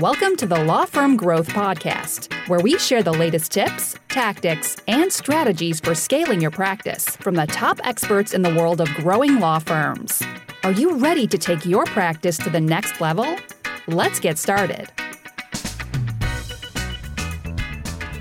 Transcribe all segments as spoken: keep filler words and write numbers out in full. Welcome to the Law Firm Growth Podcast, where we share the latest tips, tactics, and strategies for scaling your practice from the top experts in the world of growing law firms. Are you ready to take your practice to the next level? Let's get started.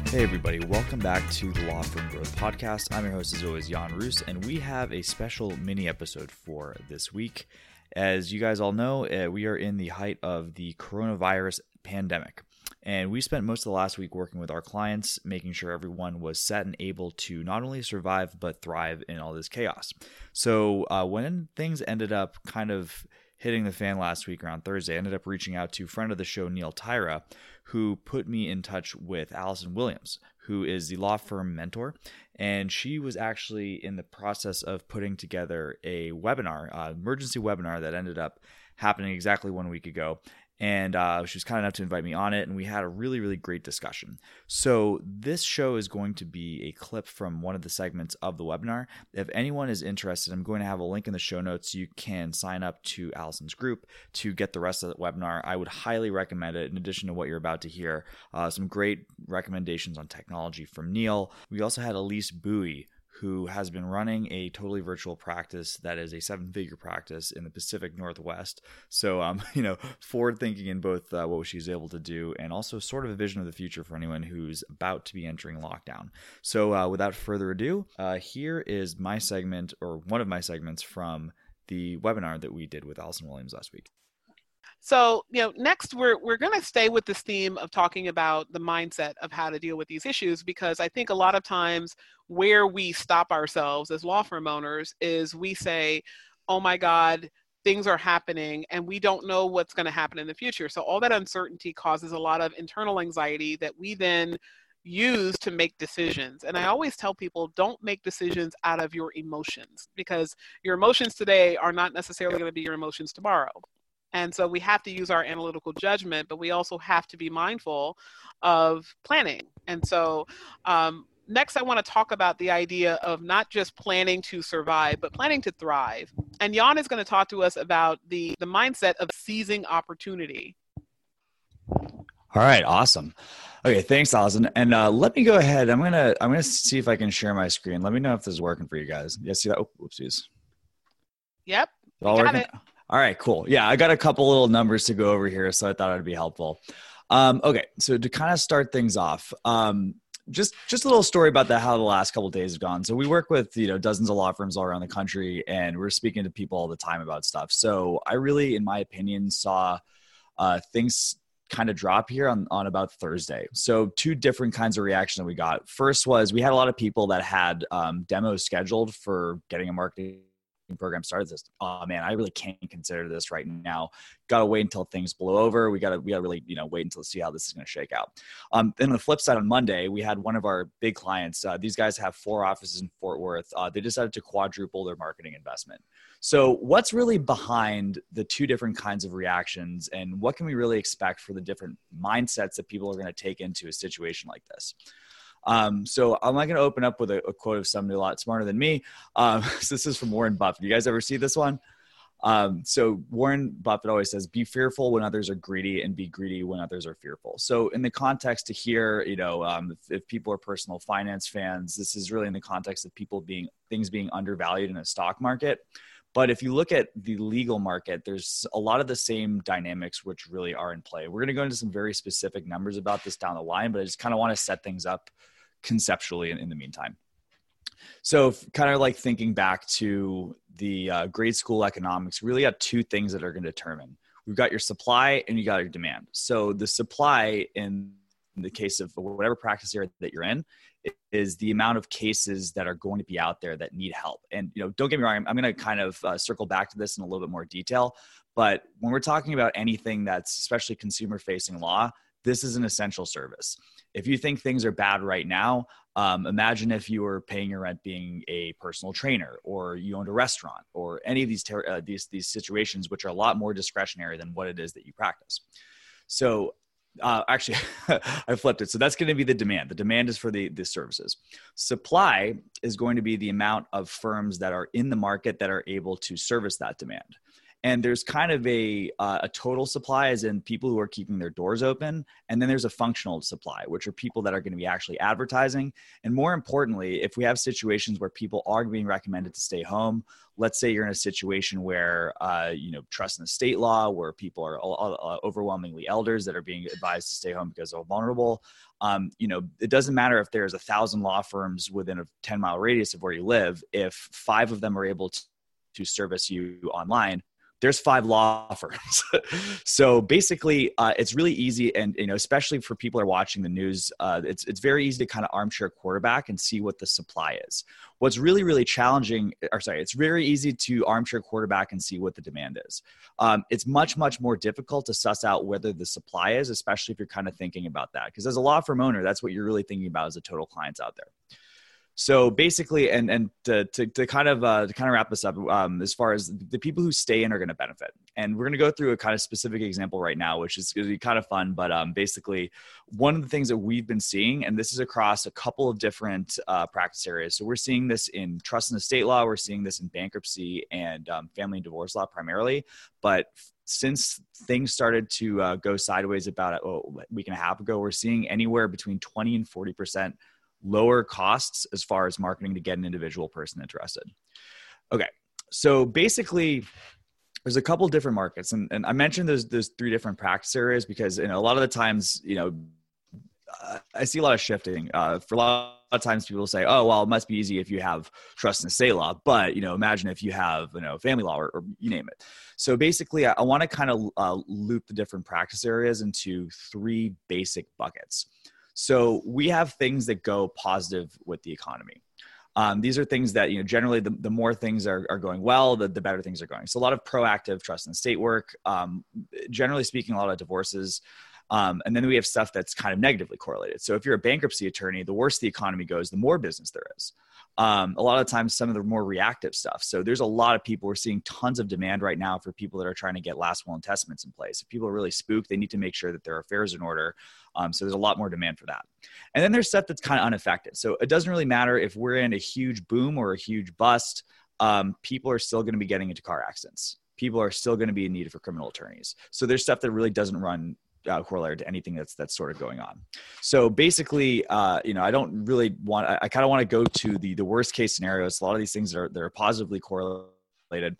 Hey everybody, welcome back to the Law Firm Growth Podcast. I'm your host as always, Jan Roos, and we have a special mini episode for this week. As you guys all know, uh, we are in the height of the coronavirus pandemic, and we spent most of the last week working with our clients, making sure everyone was set and able to not only survive, but thrive in all this chaos. So uh, when things ended up kind of hitting the fan last week around Thursday, I ended up reaching out to a friend of the show, Neil Tyra, who put me in touch with Allison Williams, who is the law firm mentor. And she was actually in the process of putting together a webinar, uh, emergency webinar that ended up happening exactly one week ago. And uh, she was kind enough to invite me on it, and we had a really, really great discussion. So this show is going to be a clip from one of the segments of the webinar. If anyone is interested, I'm going to have a link in the show notes. You can sign up to Allison's group to get the rest of the webinar. I would highly recommend it, in addition to what you're about to hear. Uh, some great recommendations on technology from Neil. We also had Elise Bowie, who has been running a totally virtual practice that is a seven-figure practice in the Pacific Northwest. So, um, you know, forward-thinking in both uh, what she's able to do and also sort of a vision of the future for anyone who's about to be entering lockdown. So uh, without further ado, uh, here is my segment, or one of my segments, from the webinar that we did with Allison Williams last week. So, you know, next we're we're going to stay with this theme of talking about the mindset of how to deal with these issues, because I think a lot of times where we stop ourselves as law firm owners is we say, oh my God, things are happening and we don't know what's going to happen in the future. So all that uncertainty causes a lot of internal anxiety that we then use to make decisions. And I always tell people, don't make decisions out of your emotions, because your emotions today are not necessarily going to be your emotions tomorrow. And so we have to use our analytical judgment, but we also have to be mindful of planning. And so um, next, I want to talk about the idea of not just planning to survive, but planning to thrive. And Jan is going to talk to us about the, the mindset of seizing opportunity. All right, awesome. Okay, thanks, Allison. And uh, let me go ahead. I'm gonna I'm gonna see if I can share my screen. Let me know if this is working for you guys. You guys see that? Oh, whoopsies. Yep. All got working? It. All right, cool. Yeah, I got a couple little numbers to go over here, so I thought it'd be helpful. Um, okay, so to kind of start things off, um, just just a little story about that, how the last couple of days have gone. So we work with, you know, dozens of law firms all around the country, and we're speaking to people all the time about stuff. So I really, in my opinion, saw uh, things kind of drop here on, on about Thursday. So two different kinds of reaction that we got. First was we had a lot of people that had um, demos scheduled for getting a marketing program started. This, oh man, I really can't consider this right now. Gotta wait until things blow over. We gotta, we gotta really, you know, wait until see how this is gonna shake out. Um, then on the flip side, on Monday, we had one of our big clients. Uh, these guys have four offices in Fort Worth. Uh, they decided to quadruple their marketing investment. So what's really behind the two different kinds of reactions, and what can we really expect for the different mindsets that people are gonna take into a situation like this? Um, so I'm not going to open up with a, a quote of somebody a lot smarter than me. Um, so this is from Warren Buffett. You guys ever see this one? Um, so Warren Buffett always says, be fearful when others are greedy and be greedy when others are fearful. So in the context to here, you know, um, if, if people are personal finance fans, this is really in the context of people being, things being undervalued in a stock market. But if you look at the legal market, there's a lot of the same dynamics which really are in play. We're going to go into some very specific numbers about this down the line, but I just kind of want to set things up conceptually in, in the meantime. So kind of like thinking back to the uh, grade school economics, we really got two things that are going to determine. We've got your supply and you got your demand. So the supply, in the case of whatever practice area that you're in, is the amount of cases that are going to be out there that need help. And, you know, don't get me wrong, I'm, I'm going to kind of uh, circle back to this in a little bit more detail, but when we're talking about anything that's especially consumer facing law, this is an essential service. If you think things are bad right now, um, imagine if you were paying your rent being a personal trainer, or you owned a restaurant, or any of these, ter- uh, these, these situations, which are a lot more discretionary than what it is that you practice. So Uh, actually, I flipped it. So that's going to be the demand. The demand is for the, the services. Supply is going to be the amount of firms that are in the market that are able to service that demand. And there's kind of a uh, a total supply, as in people who are keeping their doors open. And then there's a functional supply, which are people that are going to be actually advertising. And more importantly, if we have situations where people are being recommended to stay home, let's say you're in a situation where, uh, you know, trust in the state law, where people are uh, overwhelmingly elders that are being advised to stay home because they're vulnerable. Um, you know, it doesn't matter if there's a thousand law firms within a ten mile radius of where you live. If five of them are able to, to service you online, there's five law firms. So basically, uh, it's really easy. And, you know, especially for people who are watching the news, uh, it's, it's very easy to kind of armchair quarterback and see what the supply is. What's really, really challenging, or sorry, it's very easy to armchair quarterback and see what the demand is. Um, it's much, much more difficult to suss out whether the supply is, especially if you're kind of thinking about that. Because as a law firm owner, that's what you're really thinking about as a total clients out there. So basically, and and to to, to kind of uh, to kind of wrap this up, um, as far as the people who stay in are going to benefit, and we're going to go through a kind of specific example right now, which is going to be kind of fun. But um, basically, one of the things that we've been seeing, and this is across a couple of different uh, practice areas, so we're seeing this in trust and estate law, we're seeing this in bankruptcy and um, family and divorce law primarily, but since things started to uh, go sideways about oh, a week and a half ago, we're seeing anywhere between twenty and forty percent. Lower costs as far as marketing to get an individual person interested. Okay. So basically there's a couple different markets. And, and I mentioned those, those three different practice areas because you know, a lot of the times, you know, uh, I see a lot of shifting uh, for a lot of times people say, oh, well, it must be easy if you have trust and estate law, but you know, imagine if you have, you know, family law or, or you name it. So basically I, I want to kind of uh, loop the different practice areas into three basic buckets. So we have things that go positive with the economy. Um, these are things that, you know, generally the, the more things are, are going well, the, the better things are going. So a lot of proactive trust and estate work, um, generally speaking, a lot of divorces. Um, and then we have stuff that's kind of negatively correlated. So if you're a bankruptcy attorney, the worse the economy goes, the more business there is. Um, a lot of times, some of the more reactive stuff. So there's a lot of people, we're seeing tons of demand right now for people that are trying to get last will and testaments in place. If people are really spooked, they need to make sure that their affairs are in order. Um, so there's a lot more demand for that. And then there's stuff that's kind of unaffected. So it doesn't really matter if we're in a huge boom or a huge bust, um, people are still going to be getting into car accidents. People are still going to be in need for criminal attorneys. So there's stuff that really doesn't run Uh, correlated to anything that's that's sort of going on. So basically, uh, you know, I don't really want. I, I kind of want to go to the the worst case scenarios. A lot of these things that are that are positively correlated,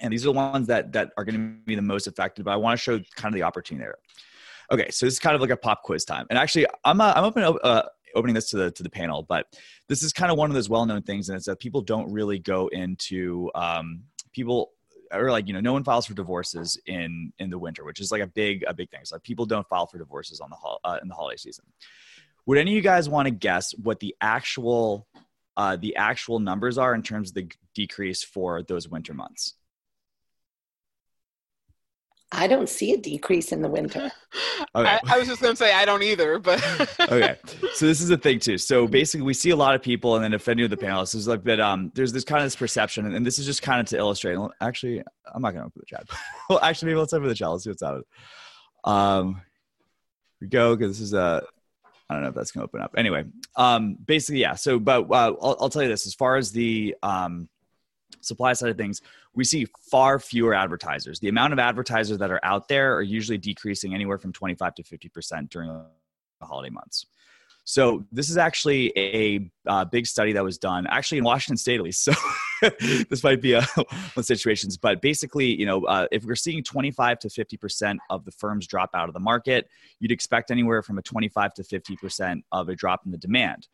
and these are the ones that that are going to be the most affected. But I want to show kind of the opportunity there. Okay, so this is kind of like a pop quiz time. And actually, I'm uh, I'm open uh, opening this to the to the panel, but this is kind of one of those well known things, and it's that people don't really go into um, people. Or like, you know, no one files for divorces in, in the winter, which is like a big, a big thing. So like people don't file for divorces on the hol- uh, in the holiday season. Would any of you guys want to guess what the actual, uh, the actual numbers are in terms of the decrease for those winter months? I don't see a decrease in the winter. Okay. I, I was just going to say, I don't either, but. Okay. So this is the thing too. So basically we see a lot of people, and then if any of the panelists is like, but um, there's this kind of this perception, and, and this is just kind of to illustrate. Actually, I'm not going to open the chat. Well, actually, maybe let's open the chat. Let's see what's out of it. Um, here we go. Cause this is a, I don't know if that's going to open up. Anyway, um, basically, yeah. So, but uh, I'll, I'll tell you this, as far as the, um, supply side of things, we see far fewer advertisers. The amount of advertisers that are out there are usually decreasing anywhere from twenty-five to fifty percent during the holiday months. So this is actually a, a big study that was done actually in Washington State, at least. So this might be a, one of the situations, but basically, you know, uh, if we're seeing twenty-five to fifty percent of the firms drop out of the market, you'd expect anywhere from a twenty-five to fifty percent of a drop in the demand.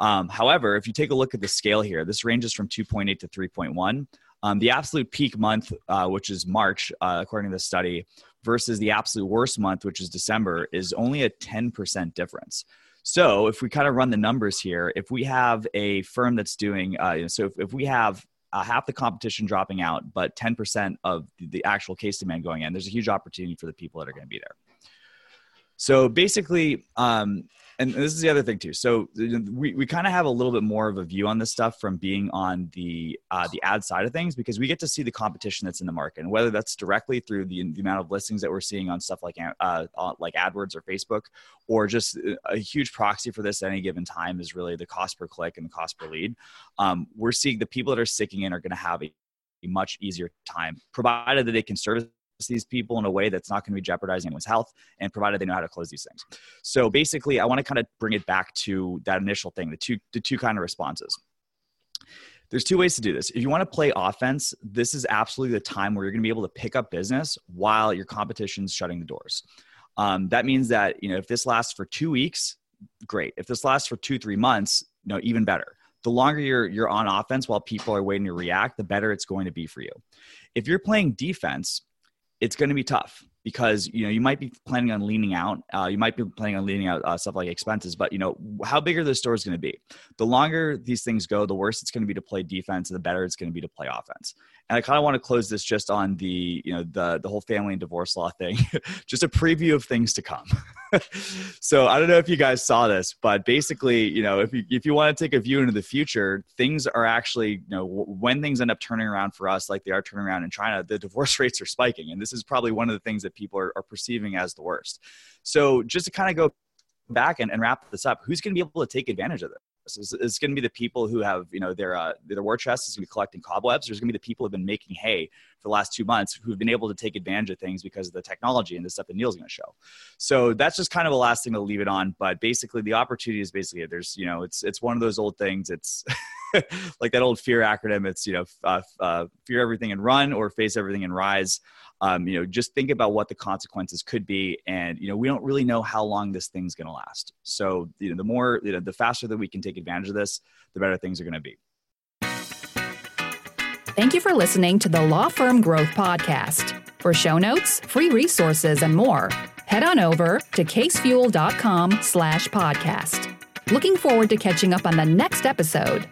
Um, however, if you take a look at the scale here, this ranges from two point eight to three point one. Um, the absolute peak month, uh, which is March, uh, according to the study, versus the absolute worst month, which is December, is only a ten percent difference. So if we kind of run the numbers here, if we have a firm that's doing, uh, so if, if we have uh, half the competition dropping out, but ten percent of the actual case demand going in, there's a huge opportunity for the people that are going to be there. So basically, um, and this is the other thing too. So we, we kind of have a little bit more of a view on this stuff from being on the uh, the ad side of things, because we get to see the competition that's in the market, and whether that's directly through the, the amount of listings that we're seeing on stuff like uh, like AdWords or Facebook, or just a huge proxy for this at any given time is really the cost per click and the cost per lead. Um, we're seeing the people that are sticking in are going to have a a much easier time, provided that they can service these people in a way that's not going to be jeopardizing anyone's health, and provided they know how to close these things. So basically, I want to kind of bring it back to that initial thing, the two, the two kind of responses. There's two ways to do this. If you want to play offense, this is absolutely the time where you're going to be able to pick up business while your competition's shutting the doors. Um, that means that, you know, if this lasts for two weeks, great. If this lasts for two, three months, you know, even better. The longer you're you're on offense while people are waiting to react, the better it's going to be for you. If you're playing defense, it's going to be tough because, you know, you might be planning on leaning out. Uh, you might be planning on leaning out uh, stuff like expenses, but, you know, how big are the stores going to be? The longer these things go, the worse it's going to be to play defense, and the better it's going to be to play offense. And I kind of want to close this just on the, you know, the, the whole family and divorce law thing, just a preview of things to come. So I don't know if you guys saw this, but basically, you know, if you, if you want to take a view into the future, things are actually, you know, when things end up turning around for us, like they are turning around in China, the divorce rates are spiking. And this is probably one of the things that people are, are perceiving as the worst. So just to kind of go back and, and wrap this up, who's going to be able to take advantage of this? It's, it's going to be the people who have, you know, their, uh, their war chest is going to be collecting cobwebs. There's going to be the people who've been making hay for the last two months who've been able to take advantage of things because of the technology and the stuff that Neil's going to show. So that's just kind of the last thing to leave it on. But basically the opportunity is basically, there's, you know, it's, it's one of those old things. It's like that old FEAR acronym. It's, you know, uh, uh, fear everything and run, or face everything and rise. Um, you know, just think about what the consequences could be. And, you know, we don't really know how long this thing's going to last. So, you know, the more, you know, the faster that we can take advantage of this, the better things are going to be. Thank you for listening to the Law Firm Growth Podcast. For show notes, free resources, and more, head on over to casefuel dot com slash podcast. Looking forward to catching up on the next episode.